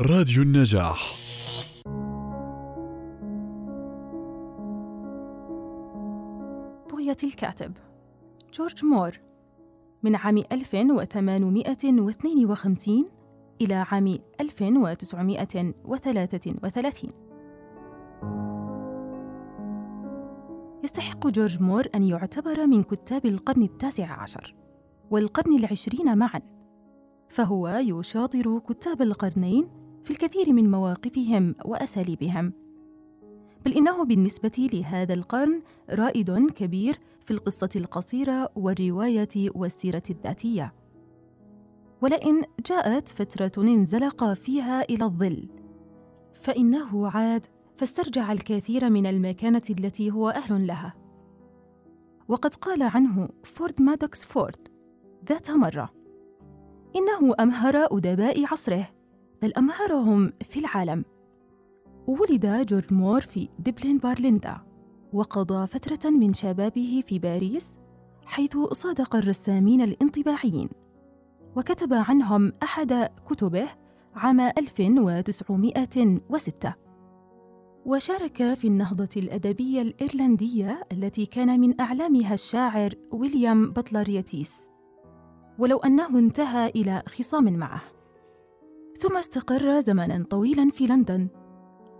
راديو النجاح. بغية الكاتب جورج مور من عام 1852 إلى عام 1933. يستحق جورج مور أن يعتبر من كتاب القرن 19 والقرن 20 معاً، فهو يشاطر كتاب القرنين في الكثير من مواقفهم وأساليبهم، بل إنه بالنسبة لهذا القرن رائد كبير في القصة القصيرة والرواية والسيرة الذاتية. ولئن جاءت فترة انزلق فيها إلى الظل، فإنه عاد فاسترجع الكثير من المكانة التي هو أهل لها. وقد قال عنه فورد مادوكس فورد ذات مرة: إنه أمهر أدباء عصره، بل أمهرهم في العالم. ولد جورج مور في دبلن بارلندا، وقضى فترة من شبابه في باريس، حيث صادق الرسامين الانطباعيين، وكتب عنهم أحد كتبه عام 1906. وشارك في النهضة الأدبية الإيرلندية التي كان من أعلامها الشاعر ويليام بتلر ييتس، ولو أنه انتهى إلى خصام معه. ثم استقر زمناً طويلاً في لندن،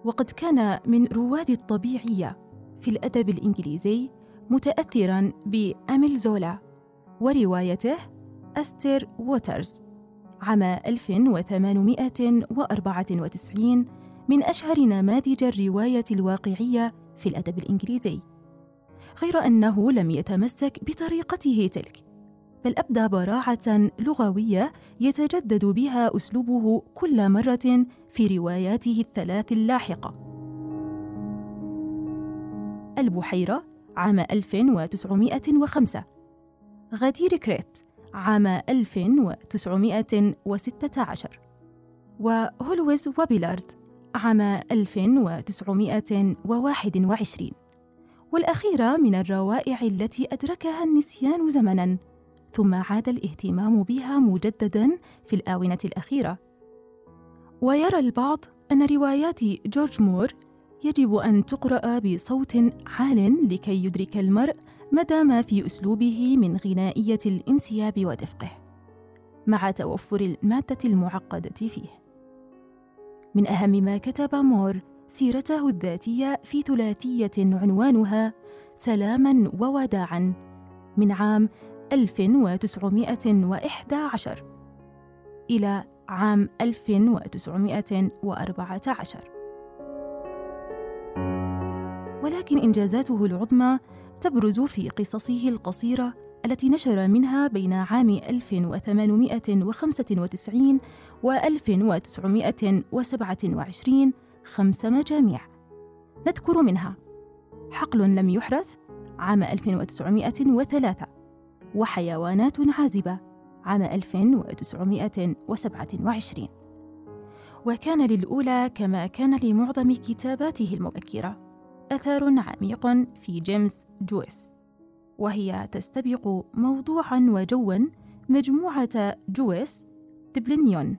وقد كان من رواد الطبيعية في الأدب الإنجليزي، متأثراً بأميل زولا وروايته أستر ووترز عام 1894، من أشهر نماذج الرواية الواقعية في الأدب الإنجليزي، غير أنه لم يتمسك بطريقته تلك، بل أبدى براعة لغوية يتجدد بها أسلوبه كل مرة في رواياته الثلاث اللاحقة: البحيرة عام 1905، غدير كريت عام 1916، وهولويز وبيلارد عام 1921، والأخيرة من الروائع التي أدركها النسيان زمناً، ثم عاد الاهتمام بها مجدداً في الآونة الأخيرة. ويرى البعض أن روايات جورج مور يجب أن تقرأ بصوت عال لكي يدرك المرء مدى ما في أسلوبه من غنائية الانسياب ودفقه، مع توفر المادة المعقدة فيه. من أهم ما كتب مور سيرته الذاتية في ثلاثية عنوانها سلاماً ووداعاً من عام 1911 إلى عام 1914. ولكن إنجازاته العظمى تبرز في قصصه القصيرة التي نشر منها بين عام 1895 و 1927 5 مجاميع نذكر منها: حقل لم يحرث عام 1903، وحيوانات عازبة عام 1927. وكان للأولى كما كان لمعظم كتاباته المبكرة أثر عميق في جيمس جويس، وهي تستبق موضوعاً وجواً مجموعة جويس دبلنيون،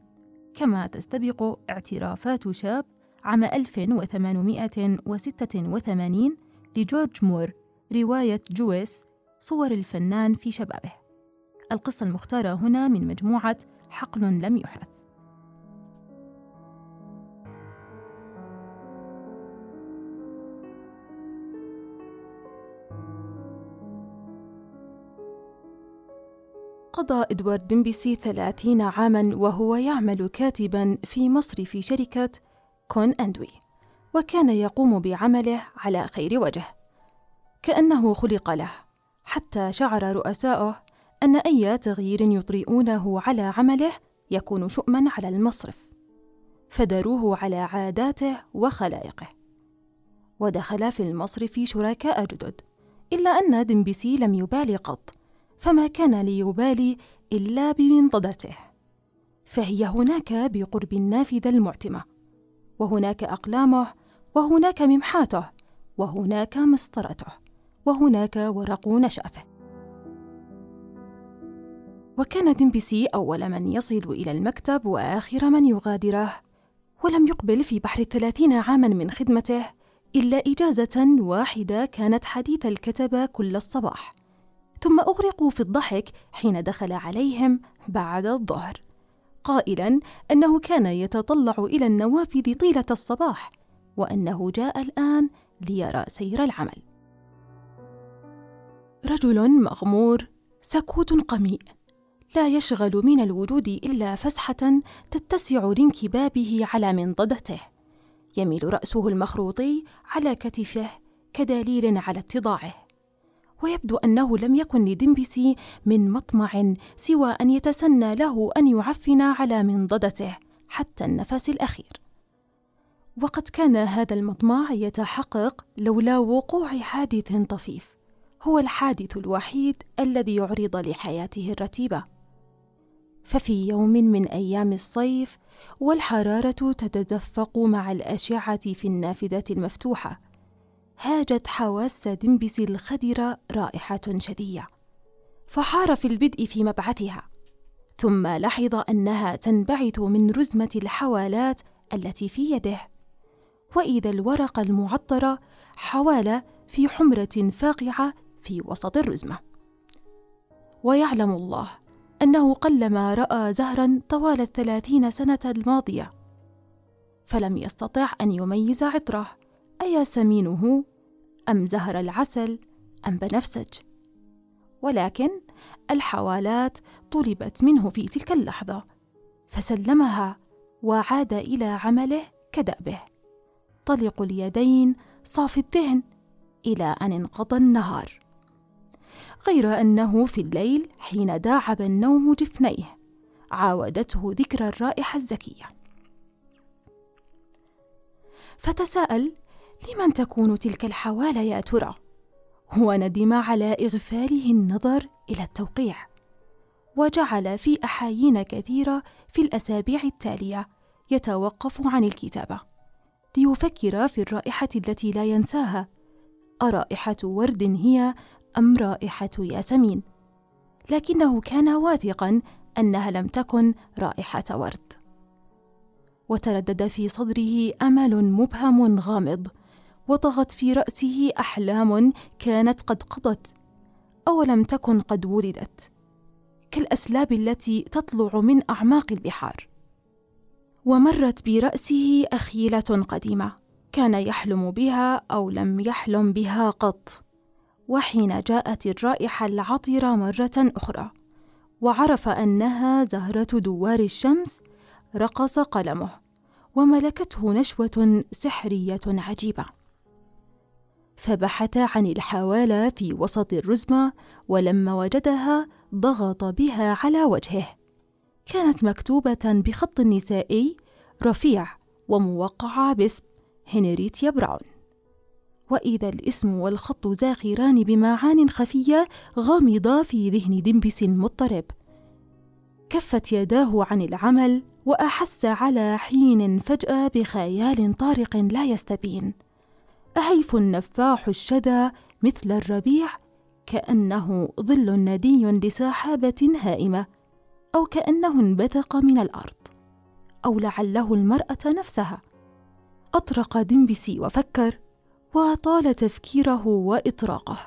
كما تستبق اعترافات شاب عام 1886 لجورج مور رواية جويس صور الفنان في شبابه. القصة المختارة هنا من مجموعة حقل لم يحرث. قضى إدوارد ديمبسي 30 عاماً وهو يعمل كاتباً في مصر في شركة كون أندوي، وكان يقوم بعمله على خير وجه كأنه خلق له، حتى شعر رؤساؤه أن أي تغيير يطرئونه على عمله يكون شؤماً على المصرف، فدروه على عاداته وخلائقه، ودخل في المصرف شركاء جدد، إلا أن ديمبسي لم يبالي قط، فما كان ليبالي إلا بمنضدته، فهي هناك بقرب النافذة المعتمة، وهناك أقلامه، وهناك ممحاته، وهناك مسطرته، وهناك ورق نشأفه. وكان ديمبسي أول من يصل إلى المكتب وآخر من يغادره، ولم يقبل في بحر 30 عاماً من خدمته إلا إجازة واحدة كانت حديث الكتبة كل الصباح، ثم أغرقوا في الضحك حين دخل عليهم بعد الظهر قائلاً أنه كان يتطلع إلى النوافذ طيلة الصباح وأنه جاء الآن ليرى سير العمل. رجل مغمور سكوت قميء لا يشغل من الوجود إلا فسحة تتسع لانكبابه على منضدته، يميل رأسه المخروطي على كتفه كدليل على اتضاعه، ويبدو أنه لم يكن لديمبسي من مطمع سوى أن يتسنى له أن يعفن على منضدته حتى النفس الأخير. وقد كان هذا المطمع يتحقق لولا وقوع حادث طفيف هو الحادث الوحيد الذي يعرض لحياته الرتيبة. ففي يوم من أيام الصيف والحرارة تتدفق مع الأشعة في النافذة المفتوحة، هاجت حواس ديمبسي الخدرة رائحة شديدة، فحار في البدء في مبعثها، ثم لاحظ أنها تنبعث من رزمة الحوالات التي في يده، وإذا الورقة المعطرة حوالة في حمرة فاقعة في وسط الرزمة. ويعلم الله أنه قلما رأى زهرا طوال 30 سنة الماضية، فلم يستطع أن يميز عطره أيا سمينه أم زهر العسل أم بنفسج، ولكن الحوالات طلبت منه في تلك اللحظة فسلمها وعاد إلى عمله كدأبه، طلق اليدين صافي الذهن إلى أن انقضى النهار، غير أنه في الليل حين داعب النوم جفنيه عاودته ذكرى الرائحة الزكية، فتساءل لمن تكون تلك الحوالة يا ترى، وندم على إغفاله النظر إلى التوقيع، وجعل في أحايين كثيرة في الأسابيع التالية يتوقف عن الكتابة ليفكر في الرائحة التي لا ينساها، أرائحة ورد هي أم رائحة ياسمين؟ لكنه كان واثقا أنها لم تكن رائحة ورد، وتردد في صدره أمل مبهم غامض، وطغت في رأسه أحلام كانت قد قضت أو لم تكن قد ولدت، كالأسلاب التي تطلع من أعماق البحار، ومرت برأسه أخيلة قديمة كان يحلم بها أو لم يحلم بها قط، وحين جاءت الرائحة العطرة مرة أخرى وعرف أنها زهرة دوار الشمس رقص قلمه وملكته نشوة سحرية عجيبة، فبحث عن الحوالة في وسط الرزمة، ولما وجدها ضغط بها على وجهه. كانت مكتوبة بخط نسائي رفيع وموقعة باسم هنرييتا براون، وإذا الاسم والخط زاخران بمعان خفية غامضة في ذهن ديمبسي المضطرب. كفت يداه عن العمل وأحس على حين فجأة بخيال طارق لا يستبين، أهيف نفاح الشدى مثل الربيع، كأنه ظل ندي لسحابة هائمة، أو كأنه انبثق من الأرض، أو لعله المرأة نفسها. أطرق ديمبسي وفكر، وطال تفكيره وإطراقه،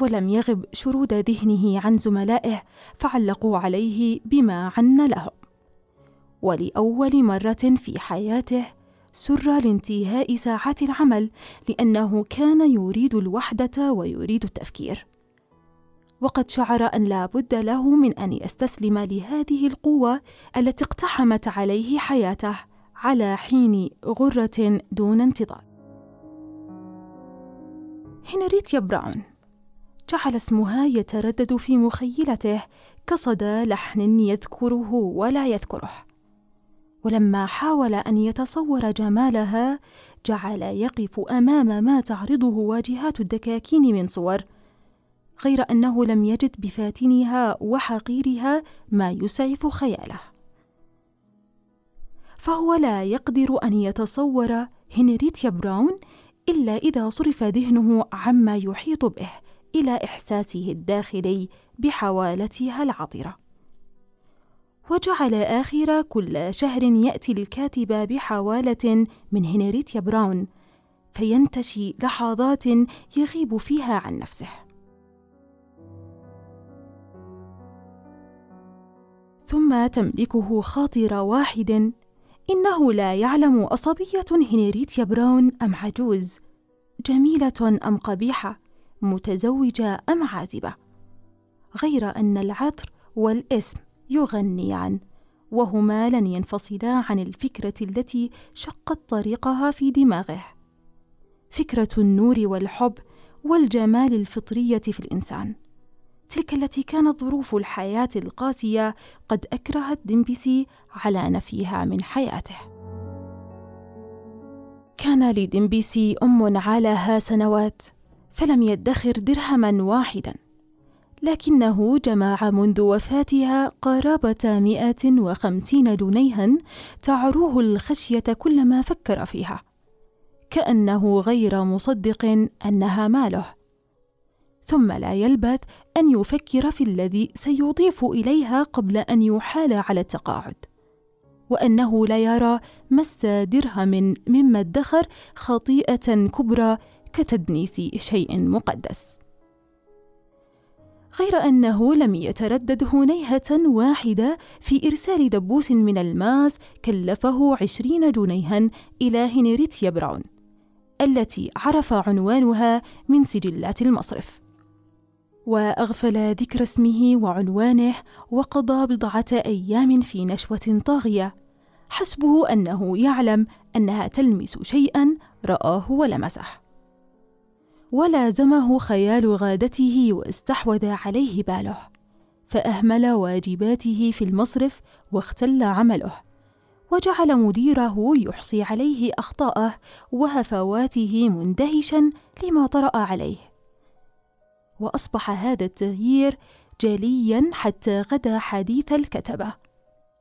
ولم يغب شرود ذهنه عن زملائه فعلقوا عليه بما عن لهم، ولأول مرة في حياته سر لانتهاء ساعات العمل لأنه كان يريد الوحدة ويريد التفكير، وقد شعر أن لا بد له من أن يستسلم لهذه القوة التي اقتحمت عليه حياته على حين غرة دون انتظار. هنرييتا براون جعل اسمها يتردد في مخيلته كصدى لحن يذكره ولا يذكره، ولما حاول أن يتصور جمالها جعل يقف أمام ما تعرضه واجهات الدكاكين من صور، غير أنه لم يجد بفاتنها وحقيرها ما يسعف خياله، فهو لا يقدر أن يتصور هنرييتا براون إلا إذا صرف ذهنه عما يحيط به إلى إحساسه الداخلي بحوالتها العطرة. وجعل آخر كل شهر يأتي الكاتب بحوالة من هنرييتا براون فينتشي لحظات يغيب فيها عن نفسه. ثم تملكه خاطر واحد، إنه لا يعلم أصبية هنرييتا براون أم عجوز، جميلة أم قبيحة، متزوجة أم عازبة، غير أن العطر والاسم يغنيان، وهما لن ينفصلا عن الفكرة التي شقت طريقها في دماغه، فكرة النور والحب والجمال الفطرية في الإنسان، تلك التي كانت ظروف الحياة القاسية قد أكرهت ديمبسي على نفيها من حياته. كان لديمبسي أم عالها سنوات، فلم يدخر درهما واحدا، لكنه جمع منذ وفاتها قرابة 150 جنيها تعروه الخشية كلما فكر فيها، كأنه غير مصدق أنها ماله، ثم لا يلبث أن يفكر في الذي سيضيف إليها قبل أن يحال على التقاعد، وأنه لا يرى مس درهم مما ادخر خطيئة كبرى كتدنيس شيء مقدس. غير أنه لم يتردد هنيهة واحدة في إرسال دبوس من الماس كلفه 20 جنيها إلى هنرييتا براون التي عرف عنوانها من سجلات المصرف، وأغفل ذكر اسمه وعنوانه، وقضى بضعة أيام في نشوة طاغية، حسبه أنه يعلم أنها تلمس شيئا رآه ولمسه، ولازمه خيال غادته واستحوذ عليه باله، فأهمل واجباته في المصرف واختل عمله، وجعل مديره يحصي عليه أخطاءه وهفواته مندهشا لما طرأ عليه، وأصبح هذا التغيير جليا حتى غدا حديث الكتبة،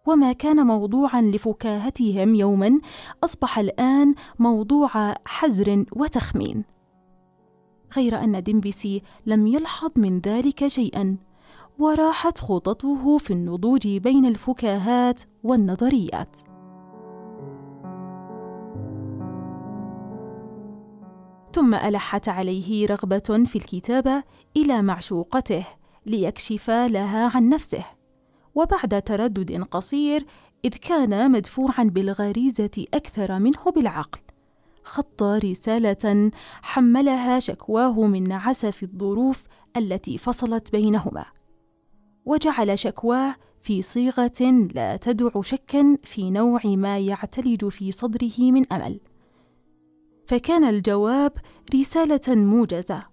وما كان موضوعا لفكاهتهم يوما أصبح الآن موضوع حزر وتخمين. غير أن ديمبسي لم يلحظ من ذلك شيئا، وراحت خططه في النضوج بين الفكاهات والنظريات. ثم ألحت عليه رغبة في الكتابة إلى معشوقته ليكشف لها عن نفسه، وبعد تردد قصير، إذ كان مدفوعا بالغريزة أكثر منه بالعقل، خط رسالة حملها شكواه من عسف الظروف التي فصلت بينهما، وجعل شكواه في صيغة لا تدع شكا في نوع ما يعتلج في صدره من أمل، فكان الجواب رسالة موجزة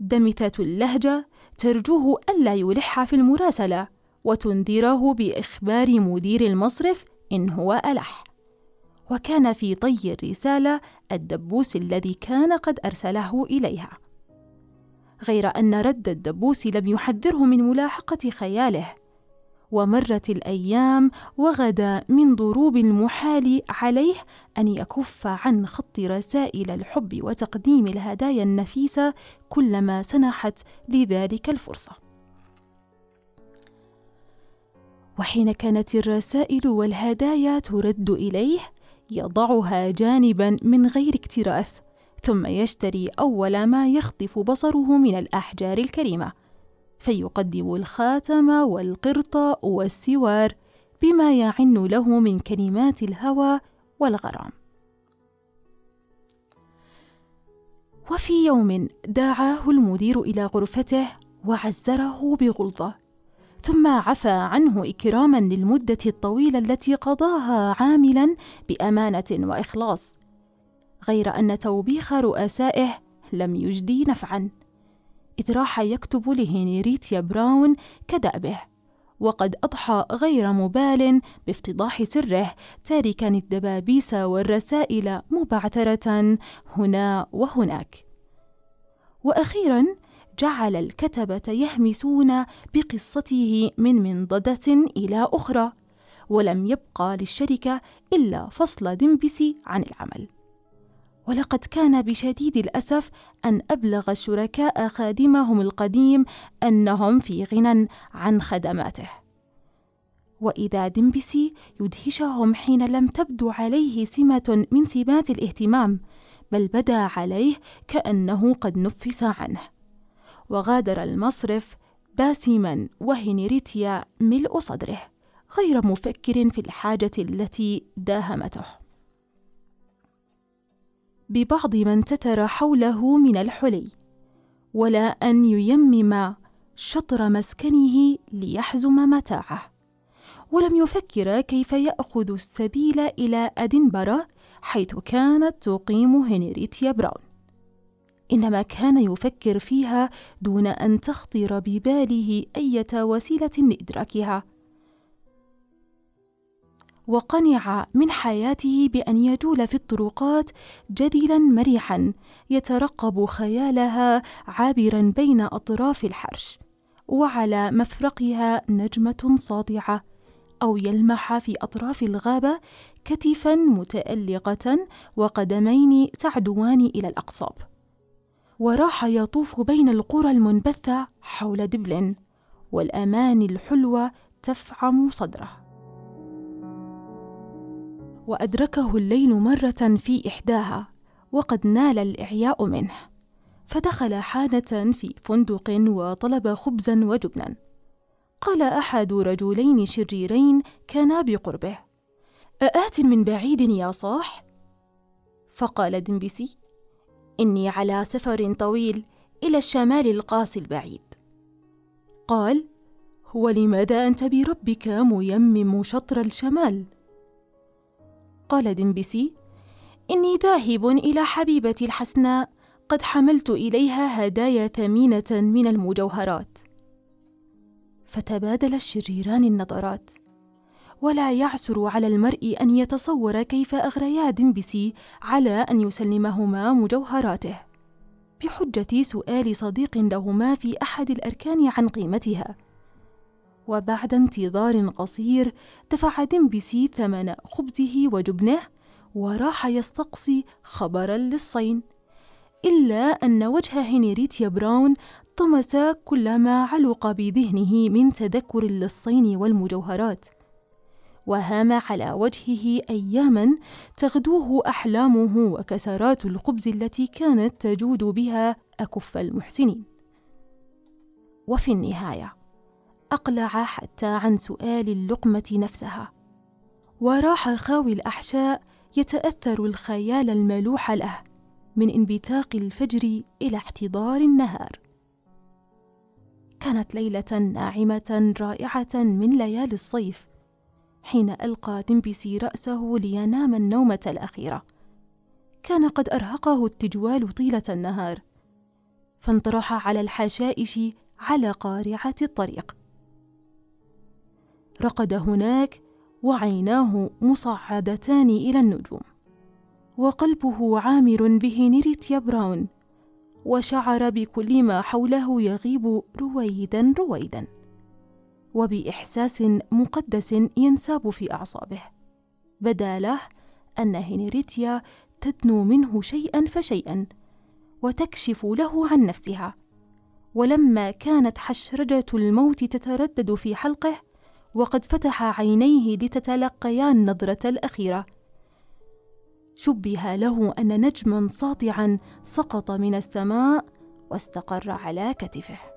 دمثة اللهجة، ترجوه ألا يلح في المراسلة وتنذره بإخبار مدير المصرف إن هو ألح. وكان في طي الرسالة الدبوس الذي كان قد أرسله إليها، غير أن رد الدبوس لم يحذره من ملاحقة خياله، ومرت الأيام وغدا من ضروب المحال عليه أن يكف عن خط رسائل الحب وتقديم الهدايا النفيسة كلما سنحت لذلك الفرصة. وحين كانت الرسائل والهدايا ترد إليه، يضعها جانبا من غير اكتراث، ثم يشتري أول ما يخطف بصره من الأحجار الكريمة، فيقدم الخاتم والقرط والسوار بما يعن له من كلمات الهوى والغرام. وفي يوم دعاه المدير إلى غرفته وعزره بغلظة، ثم عفى عنه إكراما للمدة الطويلة التي قضاها عاملا بأمانة وإخلاص، غير أن توبيخ رؤسائه لم يجدي نفعا، إذ راح يكتب لهنرييتا براون كدأبه، وقد أضحى غير مبال بافتضاح سره، تاركا الدبابيس والرسائل مبعثرة هنا وهناك. وأخيرا جعل الكتبة يهمسون بقصته من منضدة إلى أخرى، ولم يبقى للشركة إلا فصل ديمبسي عن العمل. ولقد كان بشديد الأسف أن أبلغ الشركاء خادمهم القديم أنهم في غنى عن خدماته، وإذا ديمبسي يدهشهم حين لم تبدو عليه سمة من سمات الاهتمام، بل بدا عليه كأنه قد نفس عنه. وغادر المصرف باسما وهنرييتا ملء صدره، غير مفكر في الحاجة التي داهمته. ببعض من تتر حوله من الحلي، ولا أن ييمم شطر مسكنه ليحزم متاعه، ولم يفكر كيف يأخذ السبيل إلى أدنبرة حيث كانت تقيم هنرييتا براون، إنما كان يفكر فيها دون أن تخطر بباله أي وسيلة لإدراكها. وقنع من حياته بأن يجول في الطرقات جدلا مرحا يترقب خيالها عابرا بين أطراف الحرش، وعلى مفرقها نجمة ساطعة، أو يلمح في أطراف الغابة كتفا متألقة وقدمين تعدوان إلى الأقصاب. وراح يطوف بين القرى المنبثة حول دبل، والأماني الحلوة تفعم صدره. وأدركه الليل مرة في إحداها، وقد نال الإعياء منه، فدخل حانة في فندق وطلب خبزا وجبنا. قال أحد رجلين شريرين كانا بقربه: أآت من بعيد يا صاح؟ فقال ديمبسي: إني على سفر طويل إلى الشمال القاصي البعيد. قال: ولماذا أنت بربك ميمم شطر الشمال؟ قال ديمبسي: إني ذاهب إلى حبيبتي الحسناء، قد حملت إليها هدايا ثمينة من المجوهرات. فتبادل الشريران النظرات، ولا يعسر على المرء أن يتصور كيف أغريا ديمبسي على أن يسلمهما مجوهراته بحجة سؤال صديق لهما في أحد الأركان عن قيمتها. وبعد انتظار قصير دفع ديمبسي ثمن خبزه وجبنه، وراح يستقصي خبرا للصين، إلا أن وجه هنرييتا براون طمس كل ما علق بذهنه من تذكر للصين والمجوهرات، وهام على وجهه أياما تغدوه أحلامه وكسرات الخبز التي كانت تجود بها أكف المحسنين. وفي النهاية أقلع حتى عن سؤال اللقمة نفسها، وراح خاوي الأحشاء يتأثر الخيال الملوح له من انبثاق الفجر إلى احتضار النهار. كانت ليلة ناعمة رائعة من ليالي الصيف، حين ألقى ديمبسي رأسه لينام النومة الأخيرة. كان قد أرهقه التجوال طيلة النهار، فانطرح على الحشائش على قارعة الطريق. رقد هناك وعيناه مصعدتان إلى النجوم، وقلبه عامر بهنرييتا براون، وشعر بكل ما حوله يغيب رويدا رويدا، وبإحساس مقدس ينساب في أعصابه. بدا له أن هنرييتا تدنو منه شيئا فشيئا وتكشف له عن نفسها، ولما كانت حشرجة الموت تتردد في حلقه وقد فتح عينيه لتتلقيا النظرة الأخيرة، شبه له أن نجما ساطعا سقط من السماء واستقر على كتفه.